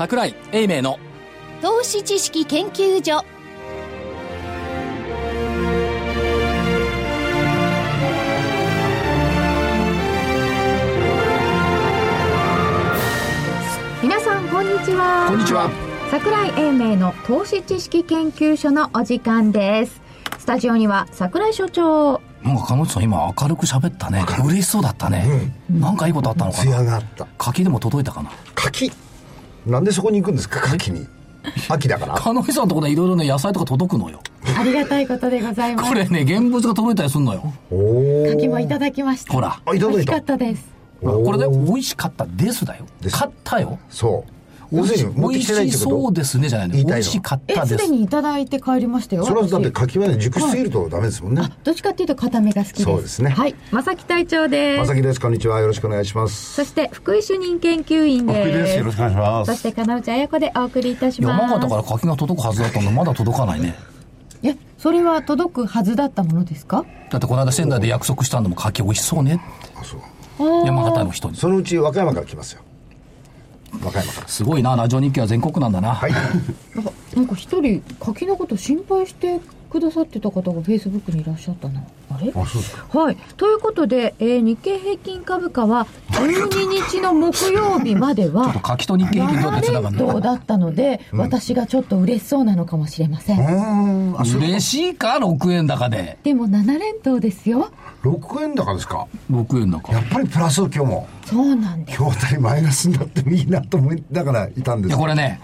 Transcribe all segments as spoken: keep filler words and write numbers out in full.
櫻井英明の投資知識研究所。皆さんこんにちは。こんにちは。櫻井英明の投資知識研究所のお時間です。スタジオには櫻井所長。なんか彼女さん今明るく喋ったね。嬉しそうだったね、うん、なんかいいことあったのかな。艶があった。柿でも届いたかな。柿なんでそこに行くんですか。柿に秋だから彼女さんのところでいろいろね野菜とか届くのよ。ありがたいことでございます。これね現物が届いたりするのよ。お柿もいただきました。ほらあいただいた。美味しかったです。これで、ね、美味しかったですだよ。買ったよ。そう美味しそうですねじゃないの。美味しかったです。え、すでにいただいて帰りましたよ。それはだって柿はね熟しすぎるとダメですもんね、はい、あどっちかっていうと固めが好きです。そうですね。はい正木隊長です。正木です。こんにちは。よろしくお願いします。そして福井主任研究員です。福井です。よろしくお願いします。そして金内彩子でお送りいたします。山形から柿が届くはずだったのまだ届かないね。いやそれは届くはずだったものですか。だってこの間仙台で約束したんでも柿美味しそうね。あそう山形の人に。そのうち和歌山から来ますよ。和歌山から。すごいなラジオ日記は全国なんだな、はい、なんか一人柿のこと心配してくださってた方がフェイスブックにいらっしゃったな。あれあそうですか、はい、ということで、えー、日経平均株価はじゅうににちの木曜日まではちょっと柿と日経平均とつながるなだったので、うん、私がちょっと嬉しそうなのかもしれません。うーん嬉しいかろくえん高で。でもなな連投ですよ。ろくえん高ですか。ろくえん高やっぱりプラス今日もそうなんです。今日あたりマイナスになってもいいなと思いながらいたんです。いやこれね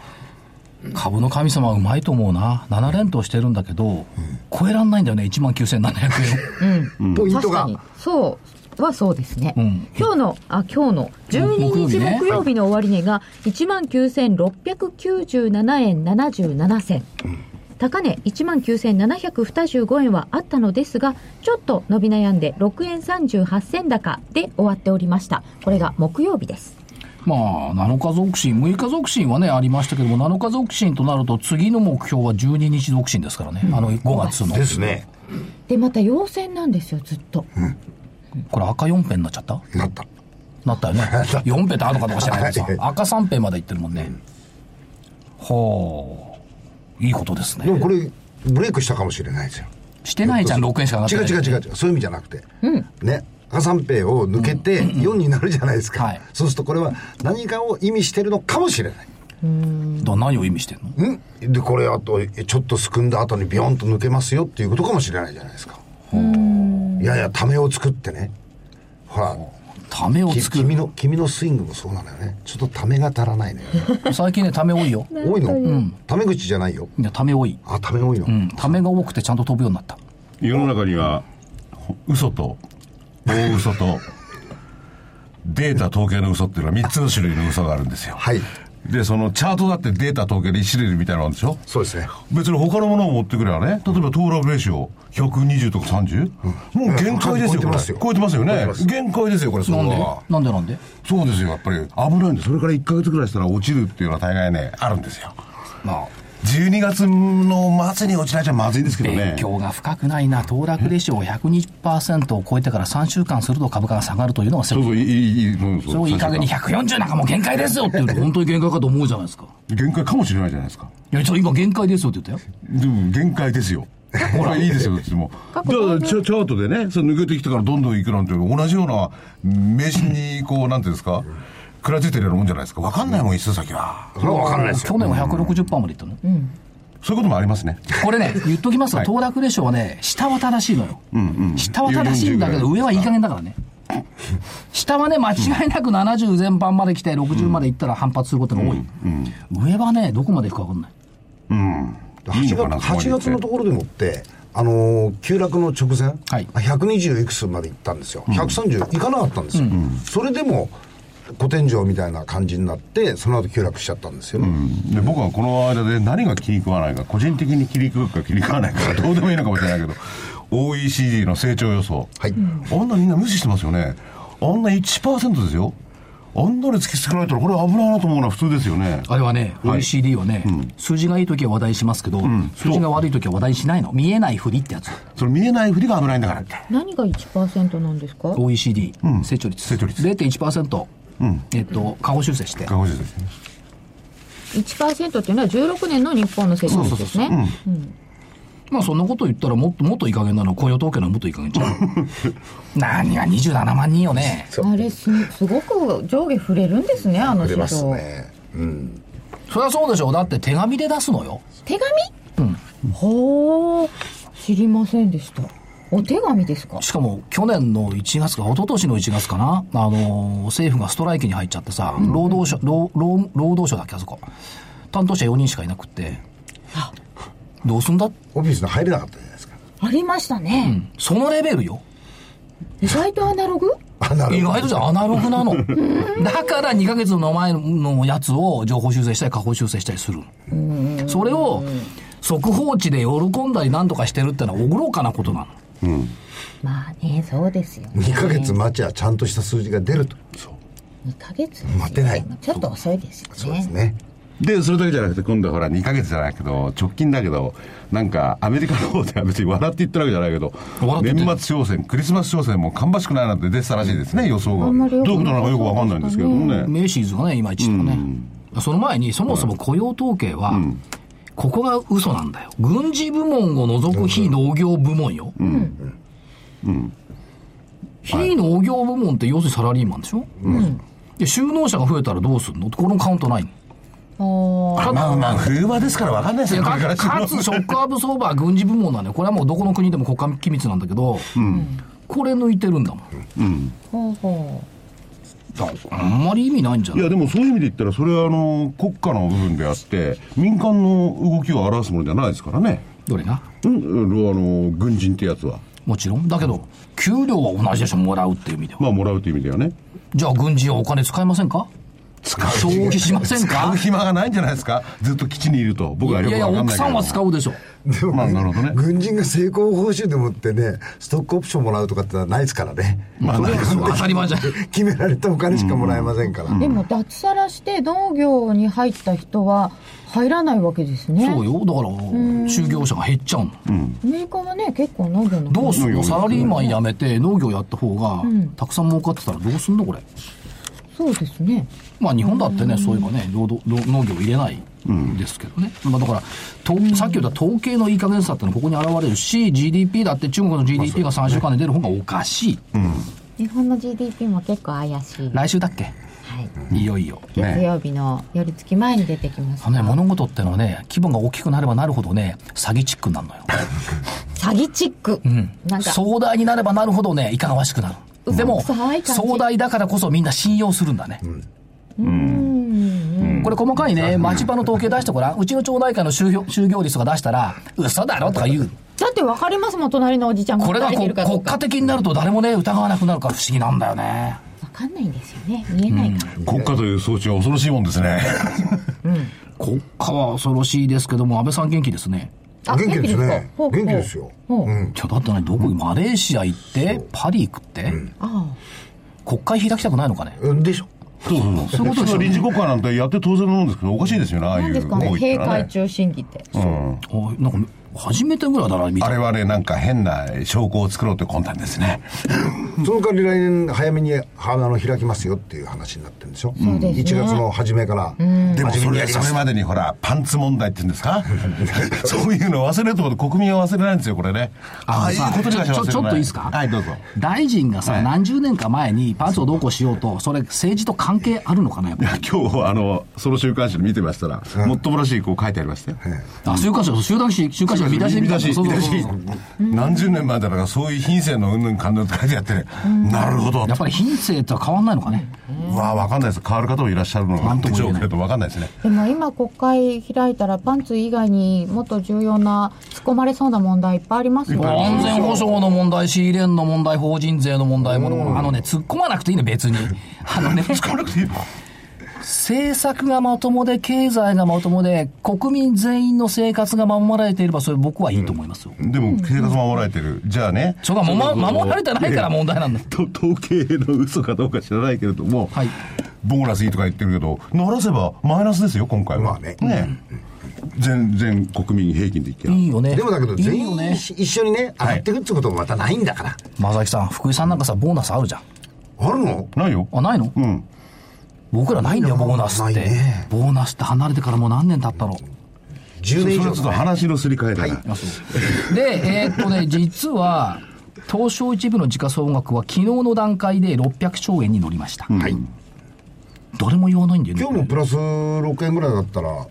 株の神様はうまいと思うな。なな連投してるんだけど、うん、超えらんないんだよね。 いちまんきゅうせんななひゃくえん、うん、ポイントがそうはそうですね、うん、今日のあ今日のじゅうににち木曜日の終値が いちまんきゅうせんろっぴゃくきゅうじゅうななえんななじゅうななせん、うん、高値 いちまんきゅうせんななひゃくにじゅうごえんはあったのですがちょっと伸び悩んでろくえんさんじゅうはっせん高で終わっておりました。これが木曜日です。まあ、なのか続進むいか続進はねありましたけどもなのか続進となると次の目標はじゅうににち続進ですからね、うん、あのごがつのですね。でまた陽線なんですよずっと、うん、これ赤よん辺になっちゃったなったなったよねよん辺ってあとかとかしてないけどさ赤さん辺までいってるもんね、うん、ほういいことですね。でもこれブレイクしたかもしれないですよ。してないじゃんろくえんしかなってない。違う違う違う違うそういう意味じゃなくて、うん、ね赤三平を抜けてよんになるじゃないですか、うんうんうんはい、そうするとこれは何かを意味してるのかもしれない。うーんだ何を意味してるのんでこれあとちょっとすくんだ後にビヨンと抜けますよっていうことかもしれないじゃないですか。うーんいやいやためを作ってねほらためを作る君の、君のスイングもそうなのよね。ちょっとためが足らないのよね最近ねため多いよ。多いの、うん、ため口じゃないよ。いやため多い。あため多いの、うん、ためが多くてちゃんと飛ぶようになった。世の中には嘘と大嘘とデータ統計の嘘っていうのはみっつの種類の嘘があるんですよ。はいでそのチャートだってデータ統計でいち種類みたいなのあるんでしょ。そうですね。別に他のものを持ってくればね例えば騰落レシオひゃくにじゅうとかさんじゅう、うん、もう限界ですよ。これ超えてますよね。限界ですよこれ。それはなんでなんでなんでそうですよ。やっぱり危ないんでそれからいっかげつくらいしたら落ちるっていうのは大概ねあるんですよ。なあじゅうにがつの末に落ちないじゃまずいんですけどね。勉強が深くないな。騰落レシオ ひゃくにじゅっパーセント を超えてからさんしゅうかんすると株価が下がるというのはそうそういいそうそうそれをいい加減にひゃくよんじゅうなんかもう限界ですよっていうと本当に限界かと思うじゃないですか限界かもしれないじゃないですか。いや今限界ですよって言ったよ。でも限界ですよこれいいですよ私もだからチャートでねそれ抜けてきたからどんどんいくなんていう同じような名刺にこうなんていうんですかくらついてるようなもんじゃないですか。分かんないもん一数先は。それは分かんないですよ。去年は ひゃくろくじゅっパーセント までいったの、うん、そういうこともありますね。これね言っときますが騰落レシオはね下は正しいのよ、うんうん、下は正しいんだけど上はいい加減だからね下はね間違いなくななじゅう前半まで来てろくじゅうまでいったら反発することが多い、うんうん、上はねどこまでいくか分かんない、うん、はちがつのところでもってあのー、急落の直前、はい、ひゃくにじゅういくつまでいったんですよ、うん、ひゃくさんじゅういかなかったんですよ、うんうん、それでも小天井みたいな感じになってその後急落しちゃったんですよね、うん、で僕はこの間で何が気に食わないか個人的に気に食うか気に食わないかどうでもいいのかもしれないけどオーイーシーディー の成長予想、はい、あんなみんな無視してますよね。あんな いちパーセント ですよ。あんなに突きつけられたらこれ危ないなと思うのは普通ですよね。あれはね、はい、オーイーシーディー はね、うん、数字がいいときは話題しますけど、うん、数字が悪いときは話題しないの。見えないふりってやつ。それ見えないふりが危ないんだからって。何が いちパーセント なんですか。 オーイーシーディー、うん、成長率成長率 れいてんいちパーセントうんえっと、下方修正して下方修正いちパーセント っていうのはじゅうろくねんの日本の成長率ですね。そうそうそう、うん、まあそんなこと言ったらもっともっといい加減なのは雇用統計のもっといい加減ちゃう何がにじゅうななまんにんよね。あれ す, すごく上下触れるんですね、あの人。触れますね、うん、そりゃそうでしょう。だって手紙で出すのよ。手紙、うん、ほー、知りませんでした。お手紙ですか。しかも去年のいちがつか一昨年のいちがつかな、あの政府がストライキに入っちゃってさ、うん、労働者 労, 労, 労働者だっけ、あそこ担当者よにんしかいなくって、あどうすんだ、オフィスに入れなかったじゃないですか。ありましたね、うん、そのレベルよ。意外とアナログアナログ意外とじゃアナログなのだからにかげつの前のやつを情報修正したり下方修正したりする。うーん、それを速報値で喜んだりなんとかしてるってのはお愚かなことなの、うん、まあね、そうですよね。にかげつ待ちはちゃんとした数字が出ると。そうにかげつ待てない、ちょっと遅いですよね。そうですね。でそれだけじゃなくて、今度はほらにかげつじゃないけど直近だけど、なんかアメリカの方では別に笑って言ってるわけじゃないけど、年末商戦、クリスマス商戦も芳しくないなんて出てたらしいですね、予想が。どういうことなのかよくわかんないんですけどもね。メイシーズがね、いまいちとかね、うん、その前にそもそも雇用統計は、うん、ここが嘘なんだよ。軍事部門を除く非農業部門よ、うんうんうん、非農業部門って要するにサラリーマンでしょ、うん、で就農者が増えたらどうするのって、このカウントないの。あ、まあまあ冬場ですから分かんないですよ。 か, かつショックアブソーバー軍事部門なんで、これはもうどこの国でも国家機密なんだけど、うん、これ抜いてるんだもん、うん、ほうほう、だあんまり意味ないんじゃない。いやでもそういう意味で言ったら、それはあの国家の部分であって民間の動きを表すものじゃないですからね。どれが、うん、あの軍人ってやつはもちろんだけど、給料は同じでしょ、もらうっていう意味では。まあもらうっていう意味ではね。じゃあ軍人はお金使えませんか、消費しませんか。使う暇がないんじゃないですか、ずっと基地にいると。僕はよく分かんないけど。いやいや、奥さんは使うでしょ。でも、まあなるほどね、軍人が成功報酬でもってね、ストックオプションもらうとかってのはないですからね、まあ、ないです当たり前じゃん。決められたお金しかもらえませんから、うん、でも脱サラして農業に入った人は入らないわけですね。そうよ、だから就業者が減っちゃうの、うん、アメリカはね結構農業のどうするの。サラリーマン辞めて農業やった方がたくさん儲かってたらどうすんのこれ。そうですね、まあ、日本だってね、うん、そういえばね、労働農業入れないんですけどね、うん、まあ、だからとさっき言った統計のいい加減さってのはここに現れるし、 ジーディーピー だって中国の ジーディーピー がさんしゅうかんで出る方がおかしい、まあね、うん、日本の ジーディーピー も結構怪しい。来週だっけ、はい、いよいよ月曜日の夜つき前に出てきます、ね、あの、ね、物事ってのはね、規模が大きくなればなるほどね、詐欺チックになるのよ詐欺チック、うん、なんか壮大になればなるほどね、いかがわしくなる。でも壮大だからこそみんな信用するんだね、うんうん、これ細かいね、町場の統計出してごらんうちの町内会の就業、就業率が出したら嘘だろとか言う。だって分かりますもん、隣のおじちゃんが働いてるかどうか。これが国家的になると誰もね疑わなくなるから不思議なんだよね。分かんないんですよね、見えないから、うん、国家という装置は恐ろしいもんですね、うん、国家は恐ろしいですけども、安倍さん元気ですね。元気ですね。元気ですよ。うん。ちょっとだってね、どこにマレーシア行ってパリ行くって、うん、国会開きたくないのかね。でしょ。そうそうそう。普通の臨時国会なんてやって当然のもんですけど、おかしいですよね、ああいう。なんですかね、閉会中審議って。うん。なんか初めてぐらいだなみたいな。あれはね、なんか変な証拠を作ろうって魂胆ですね。その代わり来年早めにあの開きますよっていう話になってるんでしょ。そうですね。いちがつの初めから。うん、でもそれそれまでにほらパンツ問題って言うんですか。そういうのを忘れるところ国民は忘れないんですよこれね。ああいうことしか忘れない。ちょちょっといいですか。はいどうぞ。大臣がさ、はい、何十年か前にパンツをどうこうしようと、それ政治と関係あるのかなやっぱり。今日あのその週刊誌見てましたら、うん、もっともらしいこう書いてありましたよ。うん、あ週刊誌週刊誌週刊誌見出し見出し見出し何十年前だからそういう品性のうんぬん感動って書いてやってね、なるほど、やっぱり品性とは変わんないのかね。うわ分かんないです、変わる方もいらっしゃるのなんとも言えないけど分かんないですね。でも今国会開いたらパンツ以外にもっと重要な突っ込まれそうな問題いっぱいありますよね。安全保障の問題、仕入れの問題、法人税の問題もの、あのね突っ込まなくていいの別にあのね突っ込まなくていいの政策がまともで経済がまともで国民全員の生活が守られていれば、それ僕はいいと思いますよ、うん、でも生活守られてる、うん、じゃあねそれが、ま、守られてないから問題なんだ。統計の嘘かどうか知らないけれども、はい、ボーナスいいとか言ってるけど鳴らせばマイナスですよ今回は、まあねね、うん、全然国民平均でいけばいいよね。でもだけど全員いい、ね、一緒にね上がっていくってこともまたないんだから、はい、正木さん福井さんなんかさボーナスあるじゃん。あるのないよ。あないの、うん、僕らないんだよボーナスって、ね、ボーナスって離れてからもう何年経ったの、じゅうねん以上、ね、の話のすり替えだな、はい、でえー、っとね実は東証一部の時価総額は昨日の段階でろっぴゃくちょうえんに乗りました、うん、はい。誰も言わないんだよね。今日もプラスろくえんぐらいだったら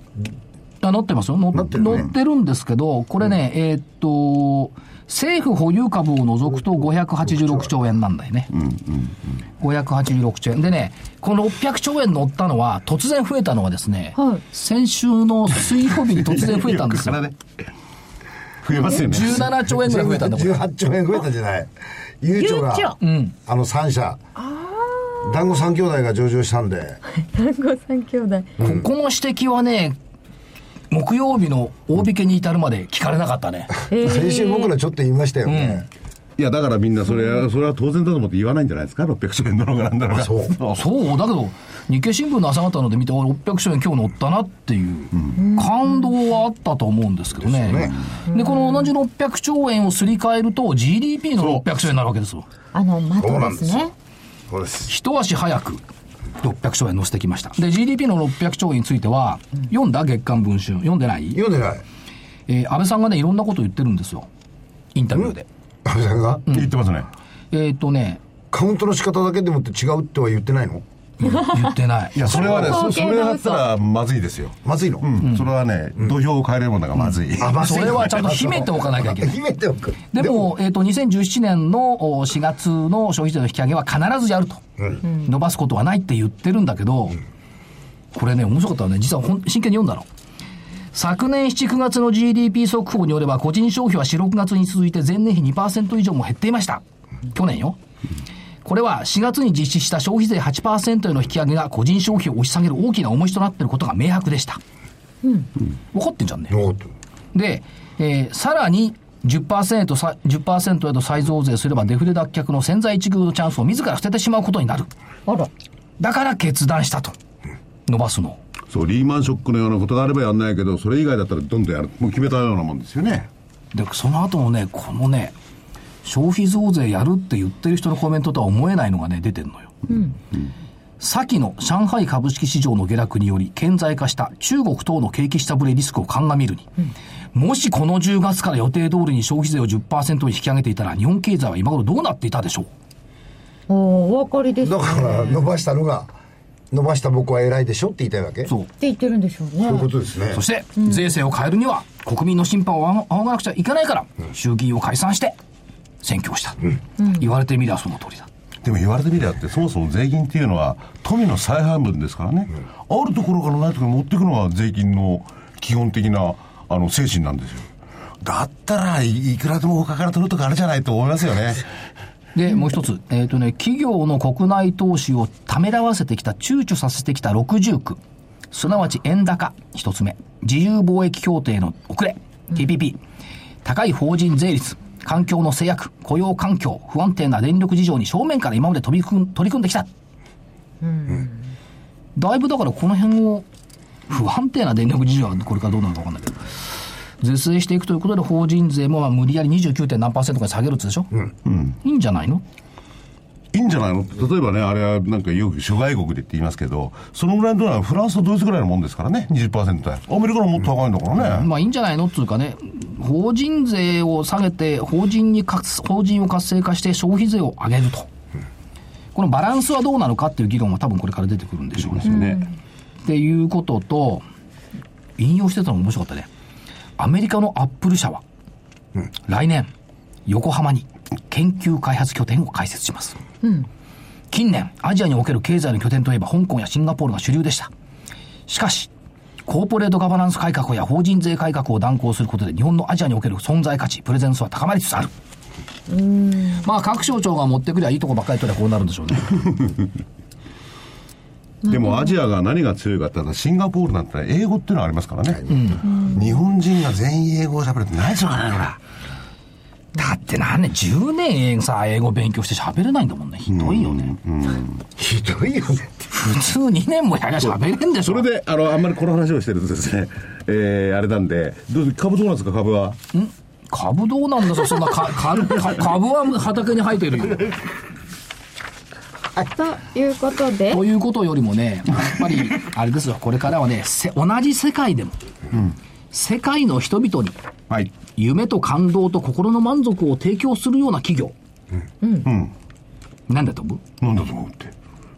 乗ってますよ、乗 っ, て、ね、乗ってるんですけど、これね、うん、えー、っと政府保有株を除くとごひゃくはちじゅうろくちょうえんなんだよね、うんうんうん、ごひゃくはちじゅうろくちょうえんでね、このろっぴゃくちょうえん乗ったのは突然増えたのはですね、はい、先週の水曜日に突然増えたんですよ増えますよね、じゅうななちょうえんぐらい増えたんだ、じゅうはちちょうえん増えたじゃない、ゆうちょが、うん、あのさんしゃ団子さん兄弟が上場したんで団子さん兄弟、うん、ここの指摘はね木曜日の大引けに至るまで聞かれなかったね、うん、先週僕らちょっと言いましたよね、うん、いやだからみんなそれは、それは当然だと思って言わないんじゃないですか、ろっぴゃくちょうえんだろうがなんだろうが、そうそうだけど日経新聞の朝方ので見てろっぴゃくちょうえん今日乗ったなっていう感動はあったと思うんですけどね、うん、ですね、でこの同じろっぴゃくちょうえんをすり替えると ジーディーピー のろっぴゃくちょうえんになるわけですよ、あのまたですね、そうです、一足早くろっぴゃくちょうえん乗せてきました。で ジーディーピー のろっぴゃくちょうえんについては、うん、読んだ月刊文春読んでない読んでない、えー、安倍さんがねいろんなこと言ってるんですよ、インタビューで、うん、安倍さんが、うん、言ってますね、えー、っとねカウントの仕方だけでもって違うっては言ってないの言ってないいやそれはね そ, それだったらまずいですよ、まずいの、うんうん、それはね、うん、土俵を変えるものがまずい、うん、あまずい、それはちゃんと秘めておかなきゃいけない秘めておく。で も, でも、えー、とにせんじゅうななねんのしがつの消費税の引き上げは必ずやると、うん、伸ばすことはないって言ってるんだけど、うん、これね面白かったね、実は真剣に読んだの、昨年しちくがつの ジーディーピー 速報によれば個人消費はしろくがつに続いて前年比 にパーセント 以上も減っていました、うん、去年よ、うん、これはしがつに実施した消費税 はちパーセント への引き上げが個人消費を押し下げる大きな重しとなっていることが明白でした、うん、分かってんじゃんね、分かってる。で、えー、さらに じゅっパーセント, じゅっパーセント へと再増税すればデフレ脱却の千載一遇のチャンスを自ら捨ててしまうことになる、あら、だから決断したと、伸ばすの、そうリーマンショックのようなことがあればやんないけど、それ以外だったらどんどんやる、もう決めたようなもんですよね。でその後もね、このね消費増税やるって言ってる人のコメントとは思えないのがね出てんのよ、うん、先の上海株式市場の下落により顕在化した中国等の景気下振れリスクを鑑みるに、うん、もしこのじゅうがつから予定通りに消費税を じゅっパーセント に引き上げていたら日本経済は今頃どうなっていたでしょう。お, お分かりですね。だから伸ばしたのが伸ばした僕は偉いでしょって言いたいわけ。そうって言ってるんでしょうね。そういうことですね。そして、うん、税制を変えるには国民の審判を仰がなくちゃいけないから、うん、衆議院を解散して選挙をした、うん、言われてみればその通りだ。でも言われてみればって、そもそも税金っていうのは富の再配分ですからね、うん、あるところからないところに持っていくのが税金の基本的なあの精神なんですよ。だったら い, いくらでも他から取るとかあるじゃないと思いますよねでもう一つ、えーとね、企業の国内投資をためらわせてきた、躊躇させてきたろくじゅう区、すなわち円高一つ目、自由貿易協定の遅れ ティーピーピー、うん、高い法人税率、環境の制約、雇用環境、不安定な電力事情に正面から今まで取り組んできた、うん、だいぶだからこの辺を、不安定な電力事情はこれからどうなるか分かんないけど、是正していくということで法人税もまあ無理やり にじゅうきゅうてんなんパーセント か下げるってでしょ、うんうん、いいんじゃないのいいんじゃないの。例えばね、あれはなんかよく諸外国でって言いますけど、そのぐらいのはフランスとドイツぐらいのもんですからね、 にじゅっパーセント で、アメリカのもっと高いんだからね、うん、まあいいんじゃないのっていうかね、法人税を下げて法人にか法人を活性化して消費税を上げると、うん、このバランスはどうなのかっていう議論は多分これから出てくるんでしょうね、うん、っていうことと、引用してたのも面白かったね、アメリカのアップル社は、うん、来年横浜に研究開発拠点を開設します、うん、近年アジアにおける経済の拠点といえば香港やシンガポールが主流でした。しかしコーポレートガバナンス改革や法人税改革を断行することで日本のアジアにおける存在価値、プレゼンスは高まりつつある。うーん、まあ各省庁が持ってくりゃいいとこばっかりとりゃこうなるんでしょうねでもアジアが何が強いかって言ったら、シンガポールなんて英語っていうのはありますからね、うん、日本人が全員英語を喋るってないでしょうかね、これだって何ね、じゅうねんさ英語勉強して喋れないんだもんね、ひどいよね、うんうん、ひどいよね普通にねんもやりゃ喋れんでしょ。 そ, それで あ, のあんまりこの話をしてるとですね、えー、あれなんで、どう株どうなんですか、株はん株どうなんですか、そんなかかか株は畑に生えてるよということでということよりもね、やっぱりあれですよ、これからはね、同じ世界でも、うん、世界の人々に、はい、夢と感動と心の満足を提供するような企業、うんうん、なんだと思う？なんだと思うって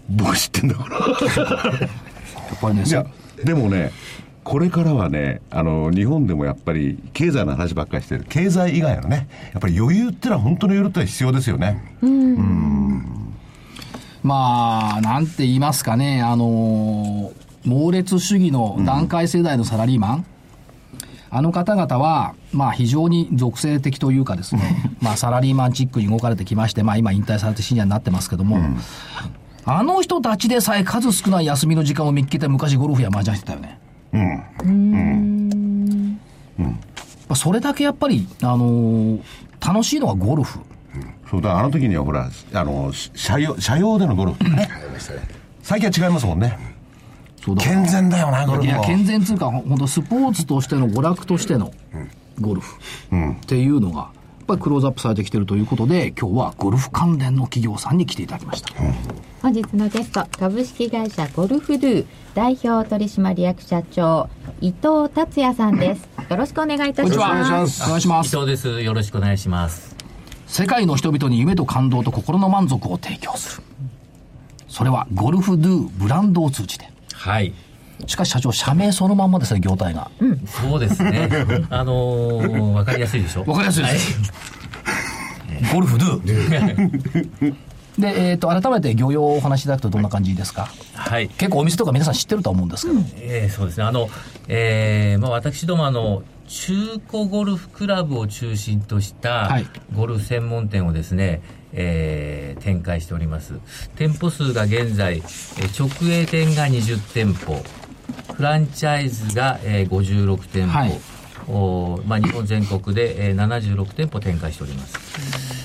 僕知ってんだからやっぱりね、いやでもね、これからはね、あの日本でもやっぱり経済の話ばっかりしてる、経済以外のね、やっぱり余裕ってのは本当の余裕ってのは必要ですよね。うん、うーん、まあなんて言いますかね、あの猛烈主義の団塊世代のサラリーマン、うん、あの方々は、まあ、非常に属性的というかですねまあサラリーマンチックに動かれてきまして、まあ、今引退されてシニアになってますけども、うん、あの人たちでさえ数少ない休みの時間を見つけて昔ゴルフや麻雀してたよね。うんうんうん、それだけやっぱり、あのー、楽しいのはゴルフ、うん、そうだ、あの時にはほら、あの車用、車用でのゴルフとかね、最近は違いますもんね。そうだ、健全だよなゴルフ。いや健全というか、本当スポーツとしての娯楽としてのゴルフっていうのがやっぱりクローズアップされてきてるということで、今日はゴルフ関連の企業さんに来ていただきました、うん、本日のゲスト、株式会社ゴルフドゥ代表取締役社長伊藤達也さんです。よろしくお願いいたします。お願いします。伊藤です。よろしくお願いします。世界の人々に夢と感動と心の満足を提供する、それはゴルフドゥブランドを通じて。はい、しかし社長、社名そのまんまですね、業態が、うん、そうですねあのー、分かりやすいでしょ。分かりやすいです、はい、ゴルフドゥで、えー、と改めて業用をお話しいただくとどんな感じですか。はい、結構お店とか皆さん知ってると思うんですけど、うん、えー、そうですね、あの、えーまあ、私どもあの中古ゴルフクラブを中心としたゴルフ専門店をですね、はい、えー、展開しております。店舗数が現在直営店がにじゅってんぽ、フランチャイズがごじゅうろくてんぽ、はい、おまあ、日本全国でななじゅうろくてんぽ展開しております。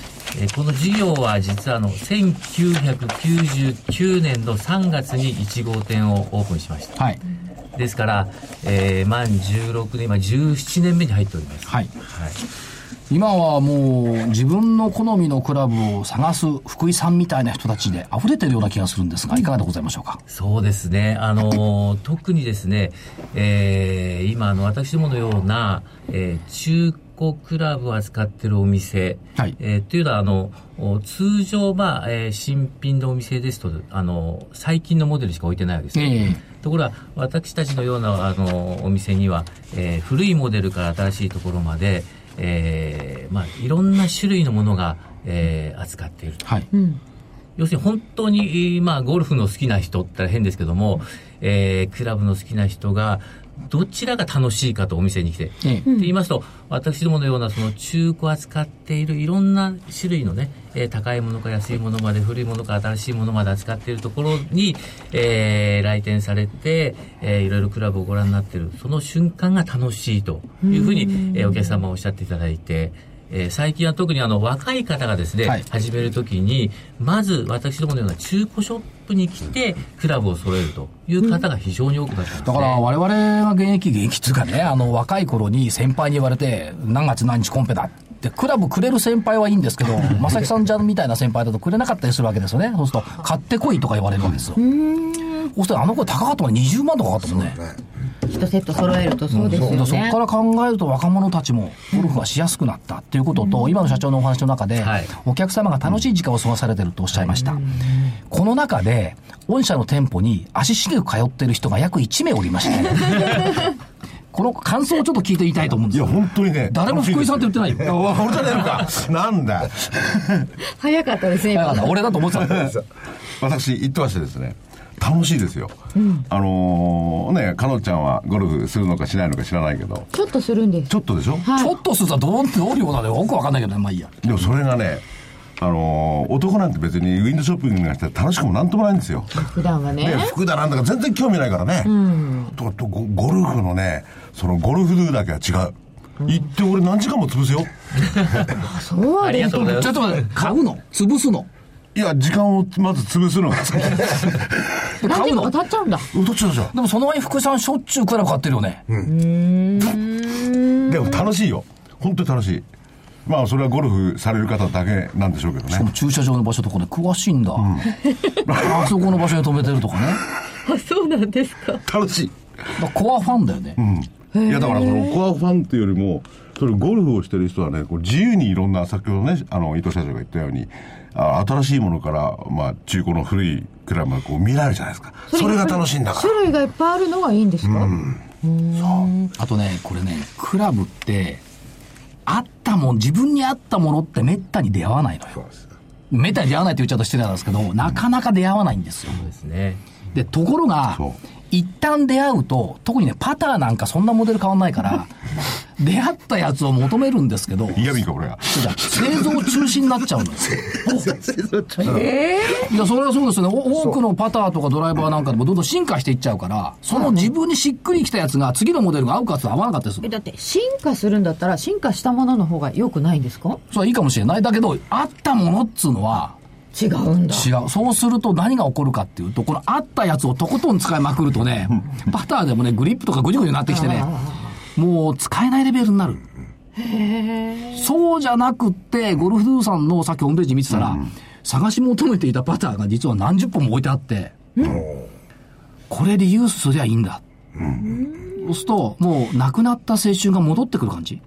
この事業は実はあのせんきゅうひゃくきゅうじゅうきゅうねんのさんがつにいちごうてんをオープンしました、はい、ですから、えー、満じゅうろくねん、今じゅうななねんめに入っております、はいはい、今はもう自分の好みのクラブを探す福井さんみたいな人たちで溢れてるような気がするんですが、いかがでございましょうか。そうですね、あの特にですね、えー、今の私どものような、えー、中クラブを扱っているお店、はい、えー、というのはあの通常、まあえー、新品のお店ですとあの最近のモデルしか置いてないわけですね、えー、ところが私たちのようなあのお店には、えー、古いモデルから新しいところまで、えーまあ、いろんな種類のものが、えー、扱っていると、はい、うん、要するに本当に、まあ、ゴルフの好きな人って変ですけども、えー、クラブの好きな人がどちらが楽しいかとお店に来て、うん、って言いますと、私どものようなその中古を扱っているいろんな種類のね、えー、高いものか安いものまで古いものか新しいものまで扱っているところに、えー、来店されて、えー、いろいろクラブをご覧になっているその瞬間が楽しいというふうに、えー、お客様おっしゃっていただいて、えー、最近は特にあの若い方がですね、はい、始めるときにまず私どものような中古ショップに来てクラブを揃えるという方が非常に多くなってますね、うん、だから我々が現役現役というかね、あの若い頃に先輩に言われて何月何日コンペだってクラブくれる先輩はいいんですけど正木さんじゃんみたいな先輩だとくれなかったりするわけですよね。そうすると買ってこいとか言われるわけですよ。そうするとあの子高かったのがにじゅうまんとかかったもんね。一セット揃えるとそうですよね、うん、そこから考えると若者たちもゴルフがしやすくなったっていうことと、うん、今の社長のお話の中で、はい、お客様が楽しい時間を過ごされてるとおっしゃいました、うん、この中で御社の店舗に足しげく通ってる人が約いちめいおりましてこの感想をちょっと聞いてみたいと思うんですよ。いや本当にね、誰も福井さんって言ってないよ。いや俺じゃねえのかなんだ早かったですね今俺だと思ってたんです私言ってましてですね、楽しいですよ、うん、あのー、ね、かのちゃんはゴルフするのかしないのか知らないけどちょっとするんです。ちょっとでしょ、はい、ちょっとするとどうっておるようなのよくわかんないけどね、まあいいや。でもそれがね、あのー、男なんて別にウィンドショッピングがして楽しくもなんともないんですよ普段はね。で服だなんだか全然興味ないからね、うん、ととゴルフのね、そのゴルフドゥだけは違う、うん、行って俺何時間も潰すよそうありがとうございます。ちょっと待って、買うの潰すの、いや時間をまず潰すのが買うの当たっちゃうんだ。当たっちゃうじゃん。でもその前に福井さんしょっちゅうクラブ買ってるよね。うん、でも楽しいよ、本当に楽しい。まあそれはゴルフされる方だけなんでしょうけどね。しかも駐車場の場所とかね、詳しいんだ、うん、あそこの場所に止めてるとかねあ、そうなんですか。楽しい、まあ、コアファンだよね、うん。いやだからそのコアファンというよりもそれゴルフをしてる人はね、こう自由にいろんな、先ほどねあの伊藤社長が言ったように、あ新しいものから、まあ、中古の古いクラブがこう見られるじゃないですか。そ れ, それが楽しいんだから。種類がいっぱいあるのがいいんですか、うん、うんそう。あとねこれね、クラブってあったもん、自分に合ったものってめったに出会わないのよ。そうです。めったに出会わないって言っちゃうとしてたんですけど、うん、なかなか出会わないんですよ。そうですね。でところが一旦出会うと、特にねパターなんかそんなモデル変わんないから出会ったやつを求めるんですけど、嫌味かこれは。製造中止になっちゃうんですよ製造中止、えー、いやそれはそうですよね。多くのパターとかドライバーなんかでもどんどん進化していっちゃうから、その自分にしっくりきたやつが次のモデルが合うかつ合わなかったりする。だって進化するんだったら進化したものの方が良くないんですか。それはいいかもしれない。だけど合ったものっつうのは違うんだ。違う。そうすると何が起こるかっていうと、この合ったやつをとことん使いまくるとね、パターでもねグリップとかぐじゅぐじゅになってきてね、もう使えないレベルになる。へー。そうじゃなくって、ゴルフドゥさんのさっきホームページ見てたら、うん、探し求めていたパターが実は何十本も置いてあって、うん、これリユースすりゃいいんだ、うん、そうするともうなくなった青春が戻ってくる感じ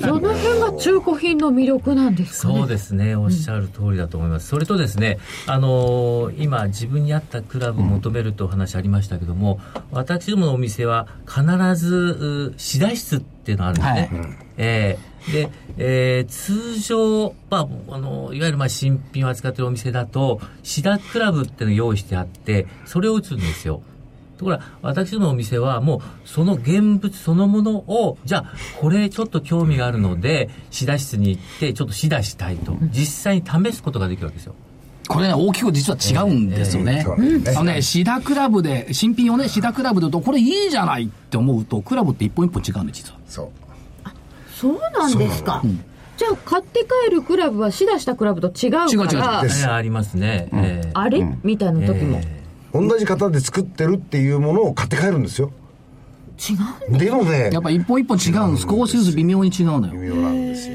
その辺が中古品の魅力なんですかね。そうですね、おっしゃる通りだと思います、うん。それとですね、あのー、今自分に合ったクラブを求めるとお話ありましたけども、うん、私どものお店は必ず試打室っていうのがあるんですね、はい。えーでえー、通常、まあ、あのいわゆるまあ新品を扱っているお店だと試打クラブっていうのを用意してあって、それを打つんですよ。ところが私どものお店はもうその現物そのものを、じゃあこれちょっと興味があるので試打室に行ってちょっと試打したいと、実際に試すことができるわけですよ。これね大きく実は違うんですよね、えーえー、あのね試打クラブで新品をね試打クラブで言うとこれいいじゃないって思うと、クラブって一本一本違うんで、実はそう。あ、そうなんですか。じゃあ買って帰るクラブは試打したクラブと違うから違う違う、えー、ありますね、うんえー、あれ、うん、みたいな時も、えー同じ型で作ってるっていうものを買って帰るんですよ。違うんだ。でもね、やっぱ一本一本違うんです。少しずつ微妙に違うのよ。微妙なんです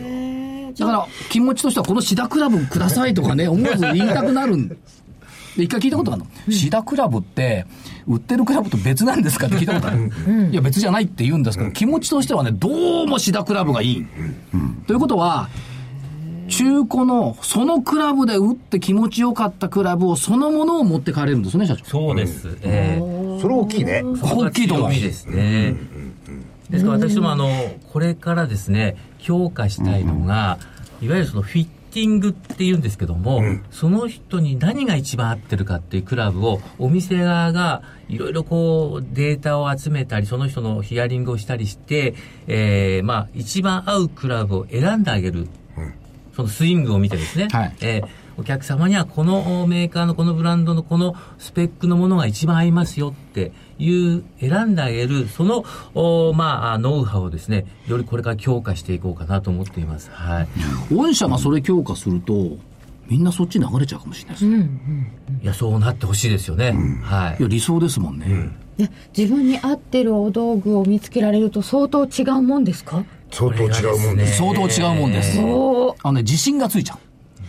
よ。だから気持ちとしてはこのシダクラブくださいとかね、思わず言いたくなるんです。で一回聞いたことがあるの、うん。シダクラブって売ってるクラブと別なんですかって聞いたことある。うん、いや別じゃないって言うんですけど、気持ちとしてはね、どうもシダクラブがいい。うん、ということは。中古のそのクラブで打って気持ちよかったクラブをそのものを持って帰れるんですね、社長。そうです、うんえー、それ大きいね。大きいと思いですね、うんうんうん、ですから私もあのこれからですね強化したいのが、うんうん、いわゆるそのフィッティングっていうんですけども、うん、その人に何が一番合ってるかっていうクラブをお店側がいろいろこうデータを集めたりその人のヒアリングをしたりして、えー、まあ一番合うクラブを選んであげる、そのスイングを見てですね、はいえー、お客様にはこのメーカーのこのブランドのこのスペックのものが一番合いますよっていう選んであげる、そのまあノウハウをですねよりこれから強化していこうかなと思っています、はい、御社がそれ強化すると、うん、みんなそっちに流れちゃうかもしれないですね、うんうん、いやそうなってほしいですよね、うんはい、いや理想ですもんね、うん、いや自分に合ってるお道具を見つけられると相当違うもんですか。相当違うもんです。相当違うもんです。あのね自信がついちゃ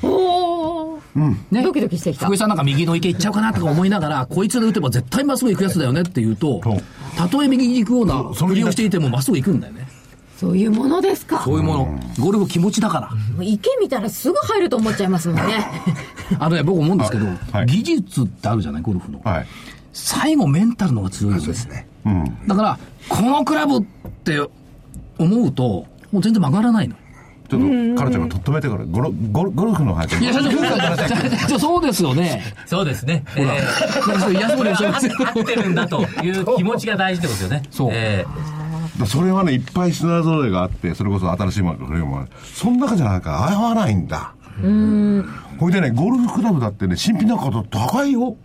う。おお。うんね。ドキドキしてきた。福井さんなんか右の池行っちゃうかなとか思いながら、こいつで打てば絶対まっすぐ行くやつだよねって言うと、たとえ右に行くような振りをしていてもまっすぐ行くんだよね。そういうものですか。そういうもの。ゴルフ気持ちだから。もう池見たらすぐ入ると思っちゃいますもんね。あのね僕思うんですけど、はい、技術ってあるじゃないゴルフの。はい、最後メンタルのが強いですね。そうですね。うん。だからこのクラブって。思うともう全然曲がらないの。ちょっとカラちゃんがとっとめてからゴルフの話。いや社長じゃそうですよね。そうですね。ほら、えー、いやそうですよ。合ってるんだという気持ちが大事ってことですよね。そう。えー、だそれはねいっぱい品揃えがあってそれこそ新しいものそれもその中じゃなんか合わないんだ。うん。これでねゴルフクラブだってね新品なんかだと高いよ。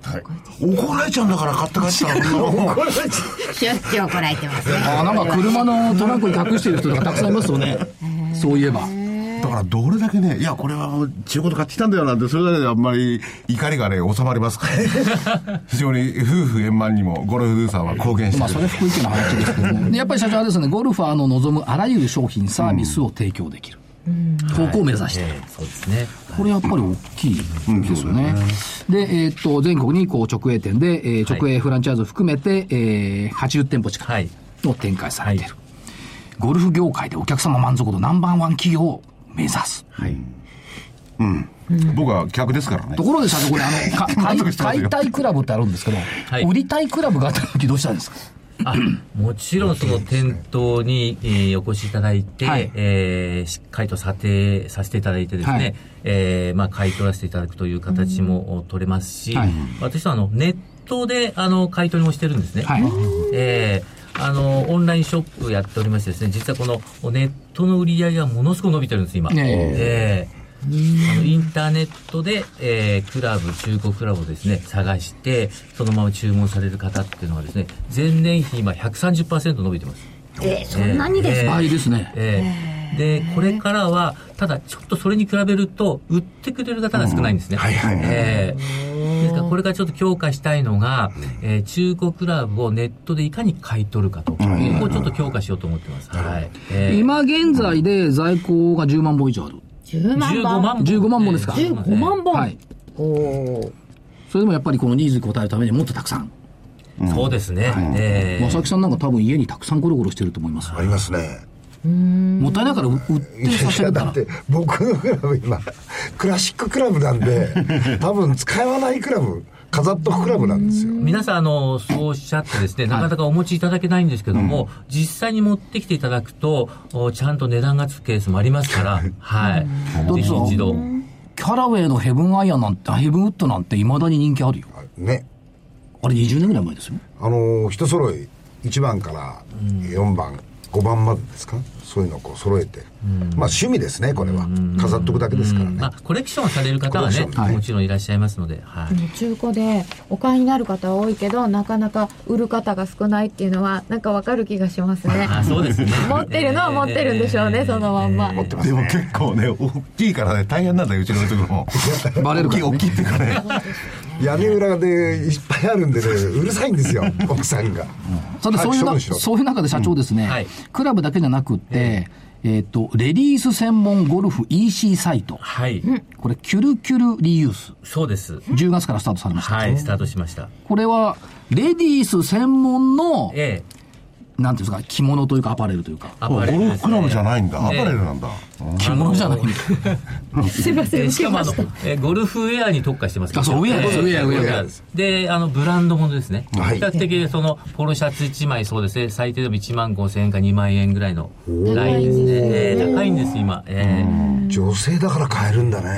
はい、怒られちゃうんだから買って帰ったら怒られちゃうしょっちゅう怒られてますね。あなんか車のトランクに隠してる人がたくさんいますよねそういえば。ね。だからどれだけね、いやこれは中古で買ってきたんだよなんて、それだけであんまり怒りがね収まりますから非常に夫婦円満にもゴルフさんは貢献してる、まあ、それ福井県の話ですけどねやっぱり社長はですね、ゴルファーの望むあらゆる商品サービスを提供できる、うん方向を目指している、はいえー、そうですね。これやっぱり大きいですよね、うん、で、えー、っと全国にこう直営店で、えー、直営フランチャイズを含めて、はいえー、はちじゅってんぽ近くを展開されている、はい、ゴルフ業界でお客様満足度ナンバーワン企業を目指す、はいうんうん、僕は客ですからね。ところで社長、これあの買いたいクラブってあるんですけど、はい、売りたいクラブがあった時どうしたんですか？あもちろんその店頭に、えー、お越しいただいて、はいえー、しっかりと査定させていただいてですね、はいえーまあ、買い取らせていただくという形も取れますし、はい、私はあのネットであの買い取りもしてるんですね、はいえー、あのオンラインショップやっておりましてですね、実はこのネットの売り上げがものすごく伸びてるんです今、えーえーあのインターネットで、えー、クラブ中古クラブをですね探してそのまま注文される方っていうのはですね、前年比今 ひゃくさんじゅっパーセント 伸びてます。えー、そんなにですか？倍ですね。えーえーでこれからはただちょっとそれに比べると売ってくれる方が少ないんですね、うんはいはいはいえー、ですからこれからちょっと強化したいのが、えー、中古クラブをネットでいかに買い取るかと、うんうんうん、ここをちょっと強化しようと思ってます、うんはいえー、今現在で在庫がじゅうまんぼん以上ある。じゅうまんぼんじゅうごまんぼんですか、えー、じゅうごまんぼん、はい、おそれでもやっぱりこのニーズに応えるためにもっとたくさん、うん、そうですね、はいえー、正木さんなんか多分家にたくさんゴロゴロしてると思います。ありますね。うーんもったいないから売ってさせるから。だって僕のクラブ今クラシッククラブなんで多分使わないクラブ飾っとくクラブなんですよ。皆さんあのそうおっしゃってですね、なかなかお持ちいただけないんですけども、はい、実際に持ってきていただくとちゃんと値段がつくケースもありますからはいぜひ一度。キャラウェイのヘブンアイアンなんてヘブンウッドなんていまだに人気あるよね。あれにじゅうねんぐらい前ですよ。あの一揃いいちばんからよんばん、うんごばんまでですか、そういうのをこう揃えて、うん、まあ趣味ですねこれは、うん、飾っとくだけですからね、うんまあ、コレクションされる方はね、はい、もちろんいらっしゃいますので、はい、でも中古でお買いになる方は多いけどなかなか売る方が少ないっていうのはなんか分かる気がしますね。あそうですね持ってるのは持ってるんでしょうね、えー、そのまんま、えー、持ってますね。でも結構ね大きいからね大変なんだようちのところもバレるから、ね、大きいっていうかね屋根裏でいっぱいあるんでねうるさいんですよ奥さんが、うん、そ, そういうなそういう中で社長ですね、うんはい、クラブだけじゃなくって、えーえー、とレディース専門ゴルフ イーシー サイト、はい、これキュルキュルリユース、そうですじゅうがつからスタートされました、はい、スタートしました。これはレディース専門の、えーなんていうんですか、着物というかアパレルというか、アパレル、ね、ゴルフクラブじゃないんだ、えー、アパレルなんだ、着物じゃないんだすいません、しかもあのゴルフウェアに特化してますから、そうウェアです、ウェアウェアです。で、あのブランドものですね、はい、比較的そのポロシャツいちまい、そうですね、最低でもいちまんごせんえんかにまんえんぐらいのラインですね、えー、高いんです今、えー、女性だから買えるんだね、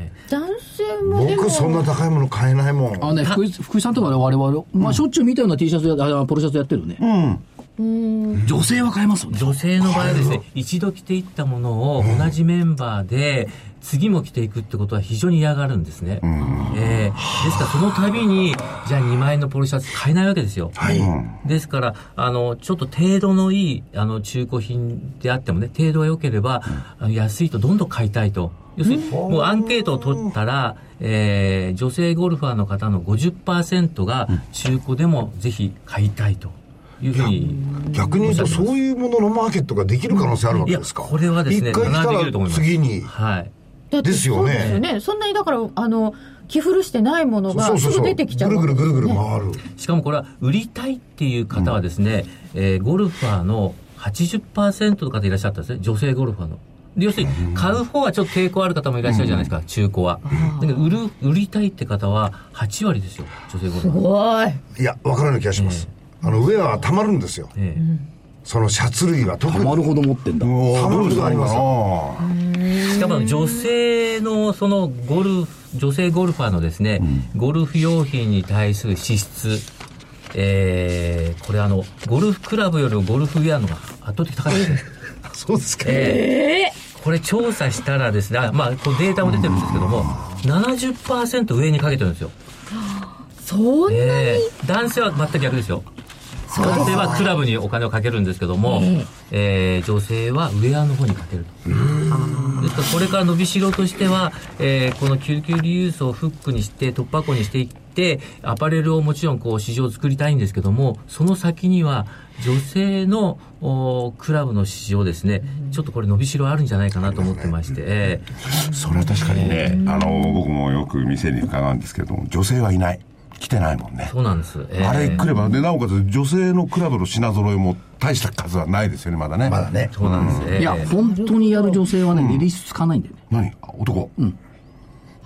えー男性も僕そんな高いもの買えないもん。あのね、福井、福井さんとか我々、まあ、しょっちゅう見たような T シャツやポロシャツやってるね、うん、うん女性は買えますよね。女性の場合はですね、一度着ていったものを同じメンバーで次も着ていくってことは非常に嫌がるんですね、うんえー、ですからその度にじゃあにまんえんのポロシャツ買えないわけですよ、はい、ですからあのちょっと程度のいいあの中古品であってもね、程度が良ければ、うん、安いとどんどん買いたいと、要するにもうアンケートを取ったら、えー、女性ゴルファーの方の ごじゅっパーセント が中古でもぜひ買いたいというふうに、逆に言うとそういうもののマーケットができる可能性あるわけですか。いやこれはですね、いっかい来たら次に、はい、だってそうですよね、ですよね。そんなにだからあの着古してないものがすぐ出てきちゃう、ぐるぐるぐるぐる回る、ね、しかもこれは売りたいっていう方はですね、うんえー、ゴルファーの はちじゅっパーセント の方いらっしゃったんですね、女性ゴルファーの。要するに買う方はちょっと抵抗ある方もいらっしゃるじゃないですか、うん、中古は。だけど売る売りたいって方ははちわりですよ、女性ゴルファー。すごい。いや分からない気がします、えー、あのウェアはたまるんですよ、えー、そのシャツ類は特にたまるほど持ってんだ、たまるほどあります。しかも女性のそのゴルフ、女性ゴルファーのですね、うん、ゴルフ用品に対する支出、えー、これあのゴルフクラブよりもゴルフウェアのが圧倒的高いですねそうですか、ねえー、これ調査したらですね、まあ、こうデータも出てるんですけども ななじゅっパーセント 上にかけてるんですよ。そんなに、えー、男性は全く逆ですよ。男性はクラブにお金をかけるんですけども、えーえー、女性はウェアの方に勝てると。ですからこれから伸びしろとしては、えー、この救急リユースをフックにして突破口にしていってアパレルをもちろんこう市場を作りたいんですけども、その先には女性のクラブの市場ですね、ちょっとこれ伸びしろあるんじゃないかなと思ってまして、ねえー、それは確かにね、えー、あの僕もよく店に伺うんですけども、女性はいない来てないもんね。そうなんです、えー、あれ来ればで、なおかつ女性のクラブの品揃えも大した数はないですよね、まだねまだねそうなんです、うんえー、いや本当にやる女性はね、うん、リリースつかないんだよね。何男、うん、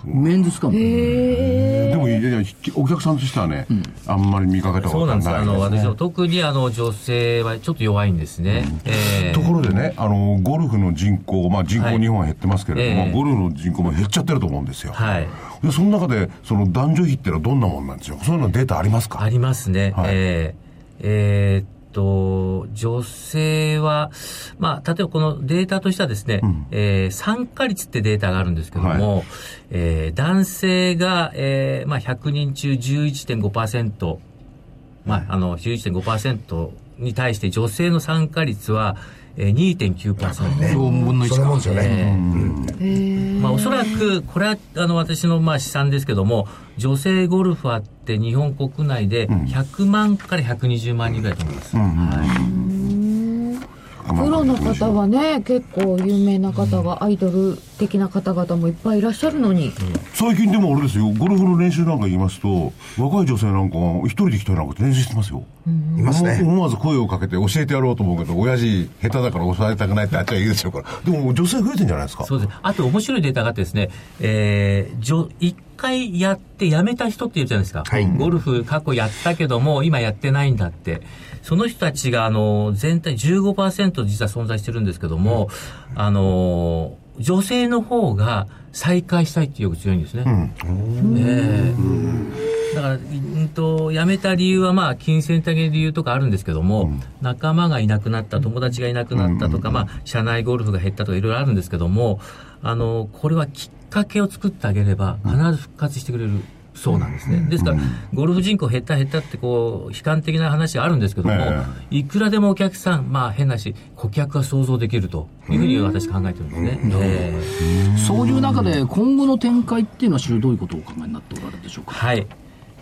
メンズ使うの。でもいやいやお客さんとしてはね、うん、あんまり見かけたことがないですね。そうなんです。あの私特にあの女性はちょっと弱いんですね、うんえー、ところでね、あのゴルフの人口、まあ、人口日本は減ってますけれども、はいえー、ゴルフの人口も減っちゃってると思うんですよ、はい、でその中でその男女比ってのはどんなもんなんですよ。そういうのデータありますか。ありますね、はい、えー、えーと女性は、まあ、例えばこのデータとしてはですね、うんえー、参加率ってデータがあるんですけども、はいえー、男性が、えーまあ、ひゃくにん中 じゅういってんごパーセント、まあ、あの じゅういってんごパーセント に対して女性の参加率は、えー、にてんきゅうパーセント、よんぶんのいちか。そうなんですよね。おそらくこれはあの私のまあ試算ですけども、女性ゴルファーって日本国内でひゃくまんからひゃくにじゅうまんにんぐらいと思います、うんうんはい、プロの方はね結構有名な方が、うん、アイドル的な方々もいっぱいいらっしゃるのに、うん、最近でもあれですよ、ゴルフの練習なんか言いますと若い女性なんか一人で来たりなんかって練習してますよ、うん、いますね。思わず声をかけて教えてやろうと思うけど、親父下手だから教えたくないってあっちは言うでしょうからでも女性増えてんじゃないですか。そうです。あと面白いデータがあってですね、えー、女一いっかいやってやめた人っているじゃないですか、はい、ゴルフ過去やったけども今やってないんだって、その人たちがあの全体 じゅうごパーセント 実は存在してるんですけども、うん、あの女性の方が再開したいっていう欲強いんですね、うんえーうん、だから、うん、とやめた理由はまあ金銭的な理由とかあるんですけども、うん、仲間がいなくなった友達がいなくなったとか、うんうんうんまあ、社内ゴルフが減ったとかいろいろあるんですけども、あのこれはきっきっかけを作ってあげれば必ず復活してくれるそうなんですね。ですからゴルフ人口減った減ったってこう悲観的な話があるんですけども、いくらでもお客さん、まあ変なし顧客が想像できるというふうに私考えてるんですね、えー、そういう中で今後の展開っていうのは主にどういうことをお考えになっておられるでしょうか。はい、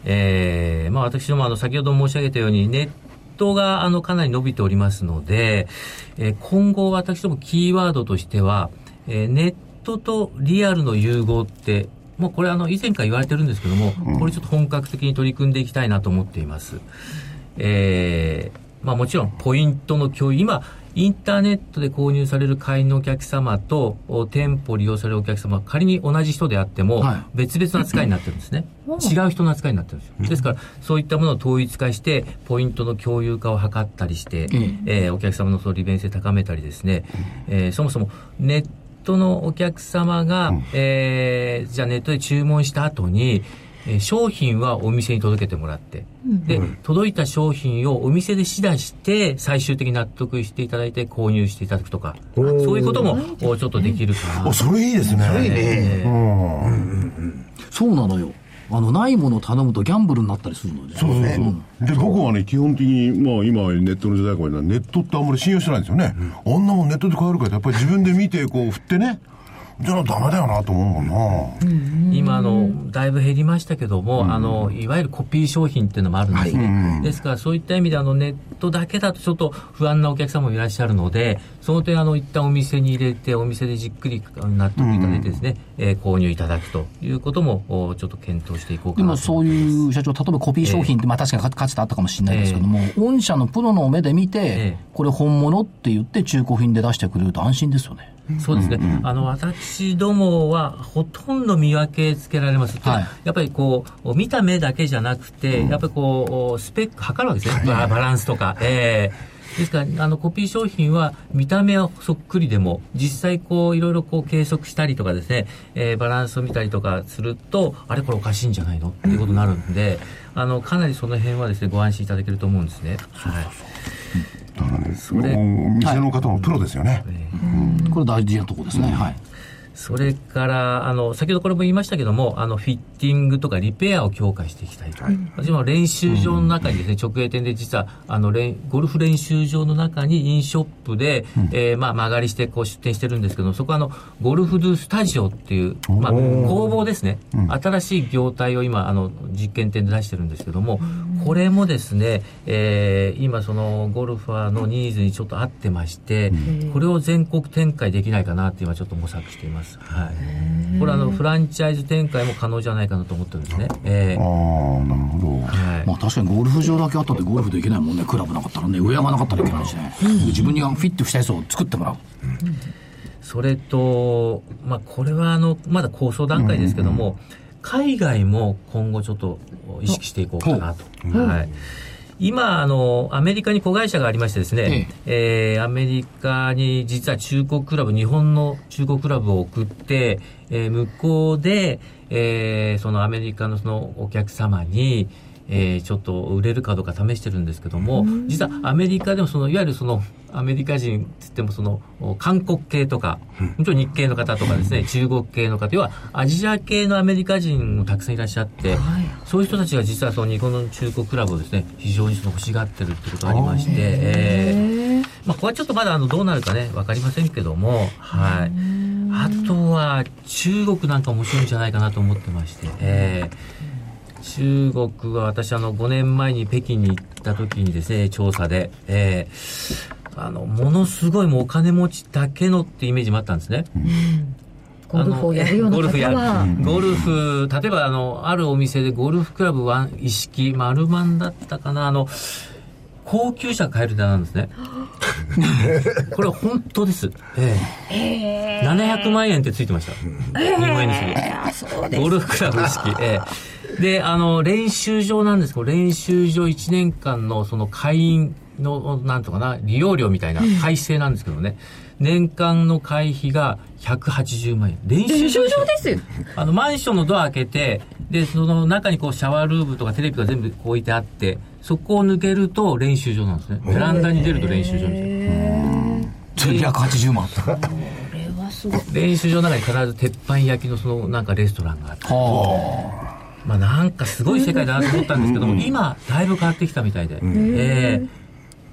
えーまあ、私どもあの先ほど申し上げたようにネットがあのかなり伸びておりますので、えー、今後私どもキーワードとしては、えー、ネット人とリアルの融合ってもうこれあの以前から言われてるんですけども、これちょっと本格的に取り組んでいきたいなと思っています、えーまあ、もちろんポイントの共有、今インターネットで購入される会員のお客様と店舗利用されるお客様、仮に同じ人であっても別々の扱いになってるんですね、はい、違う人の扱いになってるんですよ。ですからそういったものを統一化してポイントの共有化を図ったりして、うんえー、お客様の利便性高めたりですね、えー、そもそもネットネットのお客様が、うんえー、じゃあネットで注文した後に、えー、商品はお店に届けてもらって、うん、で届いた商品をお店で試打して最終的に納得していただいて購入していただくとか、そういうこともちょっとできるかな。それいいですね。それいいね、うんうん、そうなのよ。あのないものを頼むとギャンブルになったりするので、そうそうそう、うん、で僕はね基本的に、まあ、今ネットの時代からネットってあんまり信用してないんですよね、うん、あんなもんネットで買えるかってやっぱり自分で見てこう振ってね、じゃあダメだよなと思うもんな、うん、今あのだいぶ減りましたけども、うん、あのいわゆるコピー商品っていうのもあるんですね、はい、ですからそういった意味であのネットだけだとちょっと不安なお客様もいらっしゃるので、その点あの一旦お店に入れてお店でじっくり納得いただいてですね、うんえー、購入いただくということもちょっと検討していこうかなと思います。でもそういう社長、例えばコピー商品って、えーまあ、確かにかつてあったかもしれないですけども、えー、御社のプロの目で見て、えー、これ本物って言って中古品で出してくれると安心ですよね。そうですね、うんうん、あの私どもはほとんど見分けつけられます、はい、やっぱりこう見た目だけじゃなくて、うん、やっぱりこうスペック測るわけですね、はい、バランスとか、えー、ですからあのコピー商品は見た目はそっくりでも実際こういろいろこう計測したりとかですね、えー、バランスを見たりとかするとあれこれおかしいんじゃないのっていうことになるんで、うん、あのかなりその辺はですねご安心いただけると思うんですね。そうそうそう、はい、だからね、お店の方もプロですよね、はい、うん、これ大事なところですね、うん、はい、それからあの先ほどこれも言いましたけども、あのフィッティングとかリペアを強化していきたいと、はい、私も練習場の中にですね、うん、直営店で実はあのゴルフ練習場の中にインショップで、うん、えーまあ、曲がりしてこう出店してるんですけど、そこはあのゴルフドゥスタジオっていう、まあ、工房ですね、うん、新しい業態を今あの実験店で出してるんですけども、うん、これもですね、えー、今そのゴルファーのニーズにちょっと合ってまして、うん、これを全国展開できないかなって今ちょっと模索しています。はい、これはあのフランチャイズ展開も可能じゃないかなと思ってるんですね。えー、ああ、なるほど、はい。まあ、確かにゴルフ場だけあったってゴルフできないもんね。クラブなかったらね、ウェアがなかったらいけないしね、うん、自分にフィットしたやつを作ってもらう、うん。それと、まあ、これはあのまだ構想段階ですけども、うんうんうん、海外も今後ちょっと意識していこうかなと、うん、はい。今あのアメリカに子会社がありましてですね、えええー、アメリカに実は中古クラブ、日本の中古クラブを送って、えー、向こうで、えー、そのアメリカのそのお客様に、えー、ちょっと売れるかどうか試してるんですけども、実はアメリカでもそのいわゆるそのアメリカ人って言ってもその韓国系とか日系の方とかですね、中国系の方、要はアジア系のアメリカ人もたくさんいらっしゃって、はい、そういう人たちが実はその日本の中古クラブをですね、非常にその欲しがってるってことがありまして、えーまあ、ここはちょっとまだあのどうなるかね分かりませんけども、はい。あとは中国なんか面白いんじゃないかなと思ってまして、えー中国は私あのごねんまえに北京に行った時にですね、調査で、えー、あのものすごいもうお金持ちだけのってイメージもあったんですね、うん。ゴルフをやるような方はゴルフ、例えばあのあるお店でゴルフクラブは一式丸マンだったかな、あの高級車買える値段なんですねこれは本当です、えええー、ななひゃくまんえんってついてました、えー、にまんえんにするゴルフクラブ一式、えー、であの練習場なんですけど、練習場いちねんかんのその会員のなんとかな利用料みたいな改正なんですけどね、年間の会費がひゃくはちじゅうまんえん、練習場ですよ。あのマンションのドア開けて、でその中にこうシャワールームとかテレビが全部置いてあって、そこを抜けると練習場なんですね。ベランダに出ると練習場みたいな。ひゃくはちじゅうまん練習場の中に必ず鉄板焼きのそのなんかレストランがあって、まあ、なんかすごい世界だなと思ったんですけども今だいぶ変わってきたみたいで、えー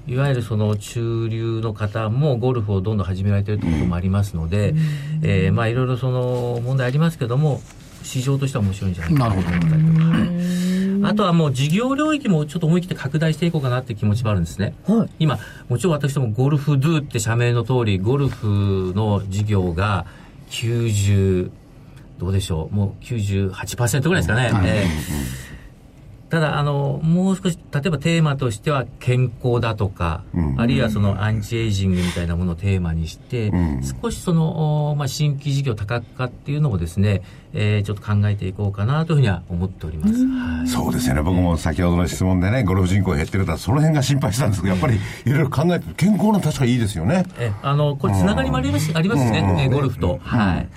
いわゆるその中流の方もゴルフをどんどん始められているということもありますので、うん、えー、まあいろいろその問題ありますけども、市場としては面白いんじゃないかなと思ったりとか、はい、あとはもう事業領域もちょっと思い切って拡大していこうかなって気持ちもあるんですね、はい。今もちろん私どもゴルフドゥって社名の通りゴルフの事業がきゅうじゅうどうでしょう、もう きゅうじゅうはちパーセント ぐらいですかね、うん、はい、えーただあのもう少し例えばテーマとしては健康だとか、うん、あるいはそのアンチエイジングみたいなものをテーマにして、うん、少しその、まあ、新規事業多角化っていうのもですね、えー、ちょっと考えていこうかなというふうには思っております、うん、はい。そうですよね、僕も先ほどの質問でね、ゴルフ人口減ってるからその辺が心配したんですけど、やっぱりいろいろ考えて健康の確かいいですよね、えあのこれつながりもあります、うん、ありますね、うん、えゴルフと、うん、はい。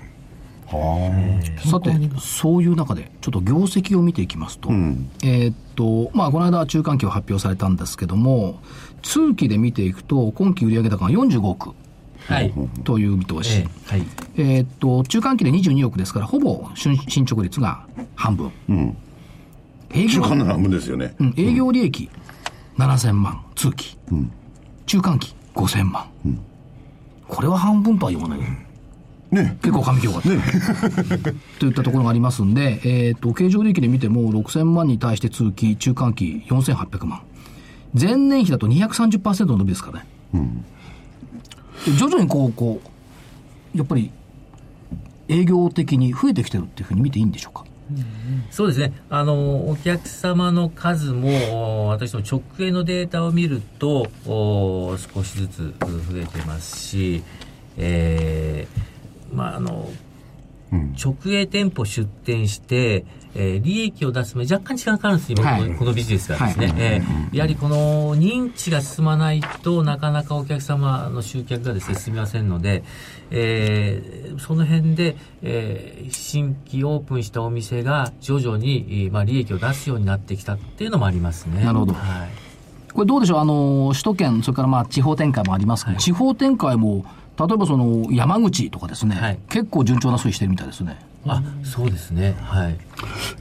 はさて、そういう中でちょっと業績を見ていきますと、うん、えーっとまあ、この間中間期を発表されたんですけども、通期で見ていくと今期売上高がよんじゅうごおく、はい、という見通し、えーはい、えーっと中間期でにじゅうにおくですから、ほぼ進捗率が半分、うん、営業中間の半分ですよね、うん、営業利益ななせんまん通期、うん、中間期ごせんまん、うん、これは半分とは言わない、うんね、結構紙強かった、ね、といったところがありますんで、えー、と経常利益で見てもろくせんまんに対して通期中間期よんせんはっぴゃくまん、前年比だと にひゃくさんじゅっパーセント の伸びですからね、うん、徐々にこうこうやっぱり営業的に増えてきてるっていうふうに見ていいんでしょうか。そうですね、あのお客様の数も私の直営のデータを見ると少しずつ増えてますし、えーまああのうん、直営店舗出店して、えー、利益を出すのに若干時間かかるんです今、はい、このビジネスがですね、はい、えー、やはりこの認知が進まないとなかなかお客様の集客がですね進みませんので、えー、その辺で、えー、新規オープンしたお店が徐々に、まあ、利益を出すようになってきたっていうのもありますね。なるほど、はい。これどうでしょう、あの首都圏それからまあ地方展開もありますけど、はい、地方展開も例えばその山口とかですね、はい、結構順調な推移してるみたいですね。あ、そうですね、はい、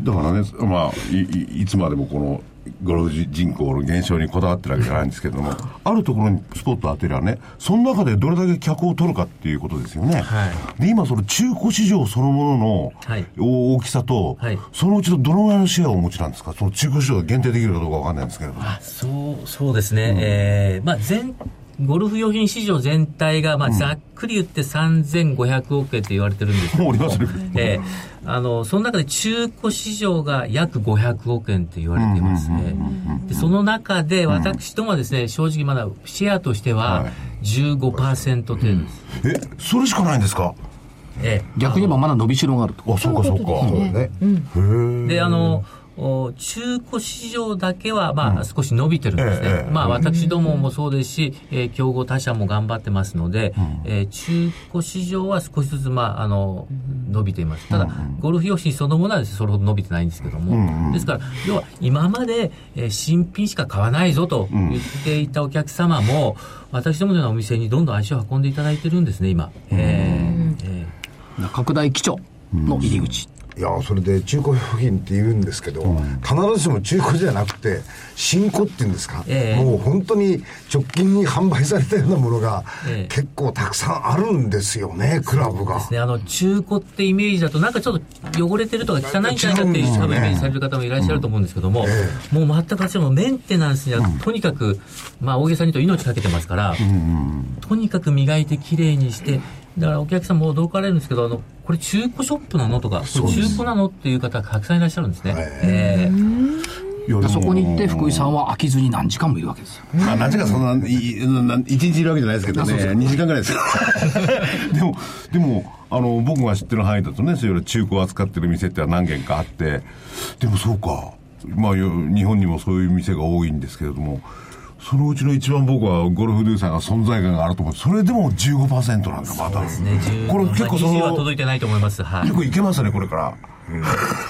だからね、まあ、い, いつまでもこのゴルフ人口の減少にこだわってるわけじゃないんですけどもあるところにスポットを当てりゃね、その中でどれだけ客を取るかっていうことですよね、はい、で今その中古市場そのものの大きさと、はいはい、そのうちのどのぐらいのシェアをお持ちなんですか。その中古市場が限定できるかどうか分かんないんですけれども。あ、そう、そうですね、うん、えー、まあ全ゴルフ用品市場全体が、まあ、ざっくり言ってさんぜんごひゃくおくえんと言われてるんですけども、えー、あのその中で中古市場が約ごひゃくおくえんと言われていますね。でその中で私どもはですね、正直まだシェアとしては じゅうごパーセント 程度です、うん、え、それしかないんですか。えー、逆に今まだ伸びしろがあると。あ、そうかそうか、そうね、うん、であの中古市場だけはまあ少し伸びてるんですね、うん、まあ、私どももそうですし、えー、競合他社も頑張ってますので、うん、えー、中古市場は少しずつ、まあ、あの伸びています。ただゴルフ用品そのものはそれほど伸びてないんですけども、ですから要は今まで新品しか買わないぞと言っていたお客様も私どものようなお店にどんどん足を運んでいただいてるんですね今、えーえー、拡大基調の入り口。いや、それで中古用品って言うんですけど、うん、必ずしも中古じゃなくて新古っていうんですか、えー、もう本当に直近に販売されたようなものが結構たくさんあるんですよね、えー、クラブが。そうですね、あの中古ってイメージだとなんかちょっと汚れてるとか汚いんじゃないかっていう人がイメージされる方もいらっしゃると思うんですけども、うん、えー、もう全く私もメンテナンスにはとにかく、まあ、大げさに言うと命かけてますから、うんうん、とにかく磨いてきれいにして、だからお客さんも驚かれるんですけど、あのこれ中古ショップなのとか、これ中古なのっていう方がたくさんいらっしゃるんですね。えー、そこに行って福井さんは飽きずに何時間もいるわけですよ。まあ、何時間そんな一日いるわけじゃないですけどね、にじかんぐらいですでもでもあの僕が知ってる範囲だとね、そういう中古を扱ってる店っては何軒かあって、でもそうか、まあ日本にもそういう店が多いんですけれども、そのうちの一番僕はゴルフドゥさんが存在感があると思う。それでも じゅうごパーセント なんかまた、ね、これ結構そのにじゅうは届いてないと思います、はい、よくいけますねこれから、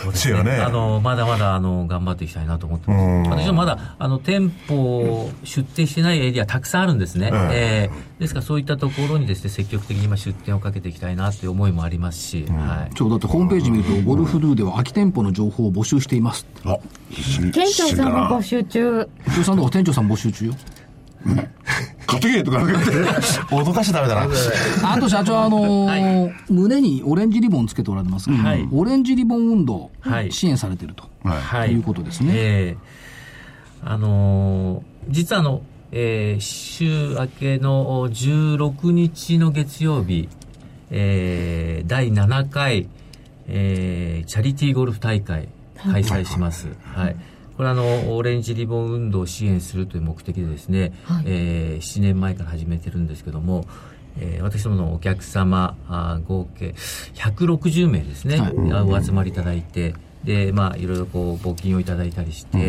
うん、ですね、ね、あのまだまだあの頑張っていきたいなと思ってます。私もまだあの店舗出店してないエリアたくさんあるんですね、うん、えー、ですからそういったところにですね積極的に今出店をかけていきたいなという思いもありますし、うん、はい、ちょうどだってホームページ見るとゴルフドゥでは空き店舗の情報を募集しています。あ、店長さんも募集中。店長さんとか店長さん募集中よ。買ってけとか脅かしちゃダメだなあと社長、あのーはい、胸にオレンジリボンつけておられますが、はい、オレンジリボン運動支援されてると、はい、いうことですね、はい、えー、あのー、実はあの、えー、週明けのじゅうろくにちの月曜日、えー、だいななかい、えー、チャリティーゴルフ大会開催します、はい、はい、これはあのオレンジリボン運動を支援するという目的でですね、はい、えー、ななねんまえから始めてるんですけども、えー、私どものお客様合計ひゃくろくじゅうめいですね、はい、お集まりいただいて、でまあいろいろこう募金をいただいたりして、うん、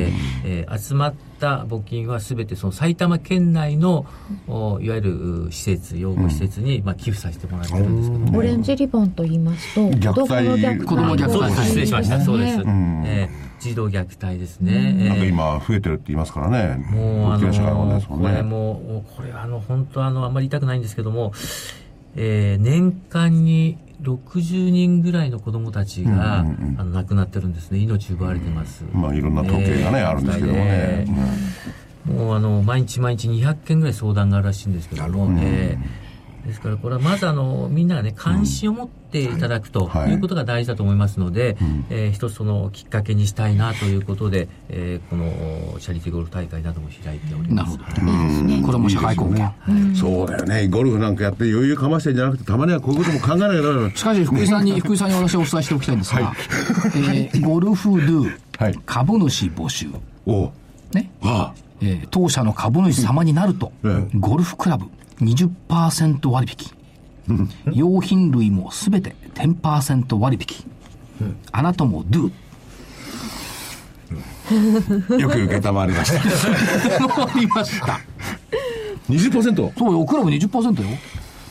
えー、集まった募金はすべてその埼玉県内のいわゆる施設、養護施設に、うん、まあ、寄付させてもらってるんですけども、オレンジリボンと言いますと虐待、子ども虐待、失礼しました、そうです、うん、えー児童虐待ですね、うん、なんか今増えてるって言いますからね、もうあのー、これもこれはあの本当あのあんまり言いたくないんですけども、えー、年間にろくじゅうにんぐらいの子どもたちが、うんうんうん、あの亡くなってるんですね、命奪われてます、うん、まあいろんな統計がね、えー、あるんですけどもね、うん、もうあの毎日毎日にひゃっけんぐらい相談があるらしいんですけども、うん、えーですからこれはまずあのみんながね関心を持っていただくということが大事だと思いますので、え一つそのきっかけにしたいなということで、えこのチャリティーゴルフ大会なども開いております。これも社会貢献、そうだよね、ゴルフなんかやって余裕かましてんじゃなくてたまにはこういうことも考えなきゃならない。しかし福井さんに福井さんに私はお伝えしておきたいんですが、えゴルフドゥ株主募集ね、え当社の株主様になるとゴルフクラブにじゅっパーセント 割引、用品類もすべて じゅっパーセント 割引、あなたも do よく受けたまわりましたまわりました にじゅっパーセント そうよ、クラブ にじゅっパーセント よ、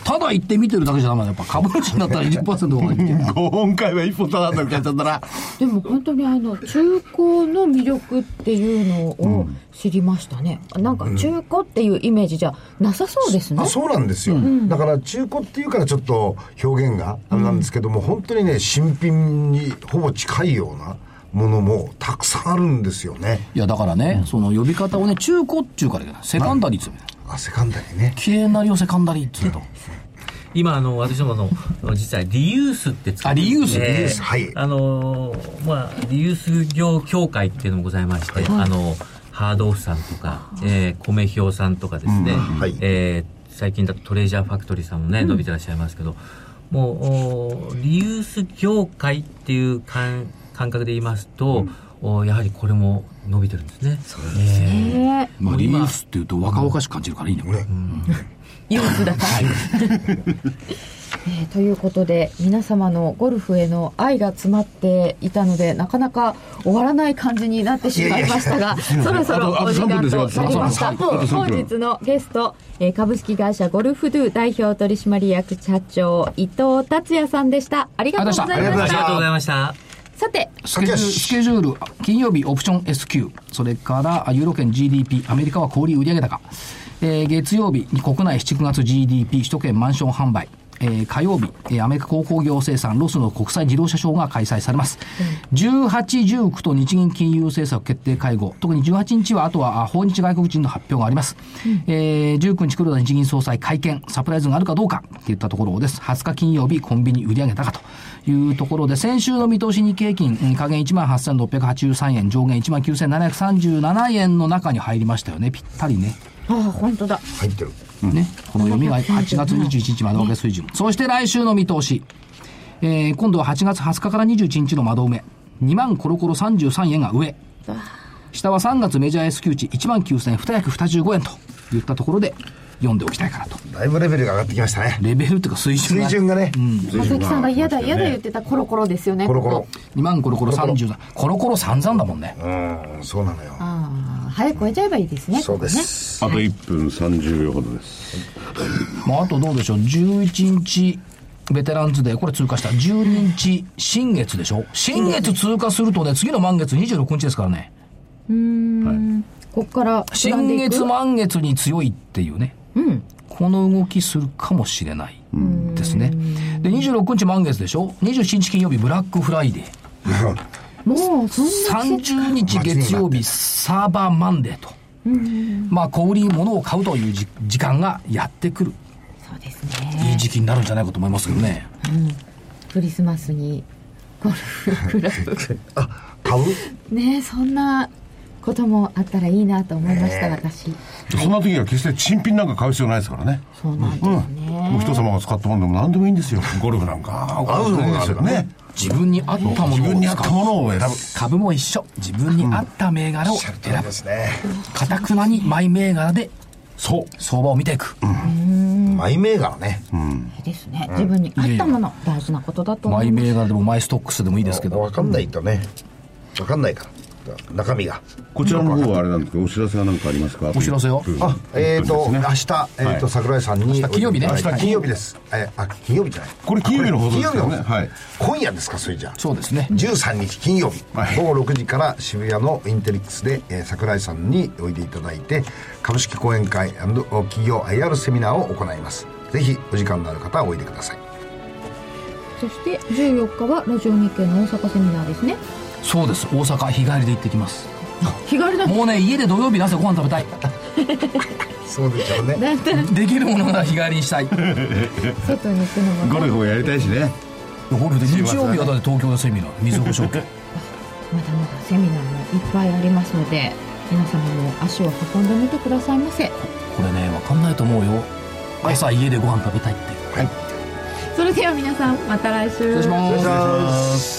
たただ言ってみてるだけじゃダメだ。やっぱ株主になったら いちパーセント とか言ってごほん買えばいっぽんただったみたいならでも本当にあの中古の魅力っていうのを知りましたね、うん、なんか中古っていうイメージじゃなさそうですね、うん、あそうなんですよ、うん、だから中古っていうからちょっと表現があれなんですけども、うん、本当にね新品にほぼ近いようなものもたくさんあるんですよね。いやだからね、うん、その呼び方をね中古っていうからセカンダリーって言うみたいな。あセカンダリーね。綺麗なりをセカンダリーって言うと。今あの私どもの実はリユースって使っていて、あリユース、リユース、はい、あのまあリユース業協会っていうのもございまして、はい、あのハードオフさんとか、えー、米兵さんとかですね、うんはいえー、最近だとトレジャーファクトリーさんもね、うん、伸びてらっしゃいますけど、もうリユース業界っていう感感覚で言いますと、うん、やはりこれも伸びてるんですね。そうですね、えーまあ、リユースっていうと若々しく感じるからいいねこれ、うん、ユースだから、えー、ということで皆様のゴルフへの愛が詰まっていたのでなかなか終わらない感じになってしまいましたがそろそろお時間となりました。本日のゲスト、えー、株式会社ゴルフドゥ代表取締役社長伊藤達也さんでした。ありがとうございました。ありがとうございました。さてスケジュール、スケジュール金曜日オプション エスキュー、 それからユーロ圏 ジーディーピー、 アメリカは小売売上高、えー、月曜日に国内しちがつ ジーディーピー、 首都圏マンション販売、えー、火曜日、えー、アメリカ鉱工業生産ロスの国際自動車ショーが開催されます、うん、じゅうはち、じゅうくと日銀金融政策決定会合、特にじゅうはちにちはあとは訪日外国人の発表があります、うんえー、じゅうくにち黒田日銀総裁会見、サプライズがあるかどうかといったところです。はつか金曜日コンビニ売上高というところで、先週の見通し日経平均下限 いちまんはっせんろっぴゃくはちじゅうさんえん上限 いちまんきゅうせんななひゃくさんじゅうななえんの中に入りましたよね。ぴったりね。ああ本当だ、入ってるね、この読みがはちがつにじゅういちにち窓開け水準、ね、そして来週の見通し、えー、今度ははちがつはつかからにじゅういちにちの窓埋めにまんコロコロさんじゅうさんえんが上、下はさんがつメジャー S q 値 いちまんきゅうせんにひゃくにじゅうごえんといったところで読んでおきたいかなと。だいぶレベルが上がってきましたね。レベルというか水準が、水準がね、うん、水準が上がってきましたね。正木さんが嫌だ嫌だ言ってたコロコロですよね。コロコロにまんコロコロさんじゅうさん、コロコロ散々だもんね。うんそうなのよ。あ早く超えちゃえばいいですね。そうです、ね、あといっぷんさんじゅうびょうほどですまああとどうでしょう。じゅういちにちベテランズデーこれ通過した。じゅうににち新月でしょ。新月通過するとね次の満月にじゅうろくにちですからね。うーん、はい、ここから新月満月に強いっていうね、うん、この動きするかもしれないですね。でにじゅうろくにち満月でしょ。にじゅうしちにち金曜日ブラックフライデーもうそんなさんじゅうにち月曜日サーバーマンデーと、うん、まあ小売り物を買うというじ時間がやってくる。そうですね、いい時期になるんじゃないかと思いますけどね、うん、クリスマスにゴルフクラブあ買うねえそんなこともあったらいいなと思いました、ね、私。そんな時は決して新品なんか買う必要ないですからね。そうなんですね、うん、もう人様が使ったものでも何でもいいんですよ。ゴルフなんか合うものがあるからね。自分に合ったものを、自分に合ったものを選ぶ。株も一緒、自分に合った銘柄を選ぶ、うん、ですね、固くなにマイ銘柄でそう相場を見ていく、うん、マイ銘柄ね、うん、いいですね、うん、自分に合ったもの、うん、大事なことだと思います。マイ銘柄でもマイストックスでもいいですけど、分かんないとね、分かんないから中身が。こちらの方はあれなんですけど、お知らせは何かありますか。お知らせよ、あ、えーと、明日、えーと、桜井さんに金曜日ね、金曜日です、えー、あ、金曜日じゃない、これ金曜日の放送ですよね、はい、今夜ですか。それじゃあそうですね、じゅうさんにち金曜日、はい、午後ろくじから渋谷のインテリックスで、えー、桜井さんにおいでいただいて株式講演会&企業 アイアール セミナーを行います。ぜひお時間のある方はおいでください。そしてじゅうよっかはラジオ日経の大阪セミナーですね。そうです、大阪日帰りで行ってきます。日帰りだもうね、家で土曜日の朝ご飯食べたいそうでしょうねできるものなら日帰りにしたい外に行くのも、ね、ゴルフをやりたいしね。ゴルフで日曜日はだって東京のセミナー、水保証券まだまだセミナーもいっぱいありますので皆様も足を運んでみてくださいませ。これね、分かんないと思うよ、朝家でご飯食べたいって、はい、それでは皆さんまた来週。失礼します。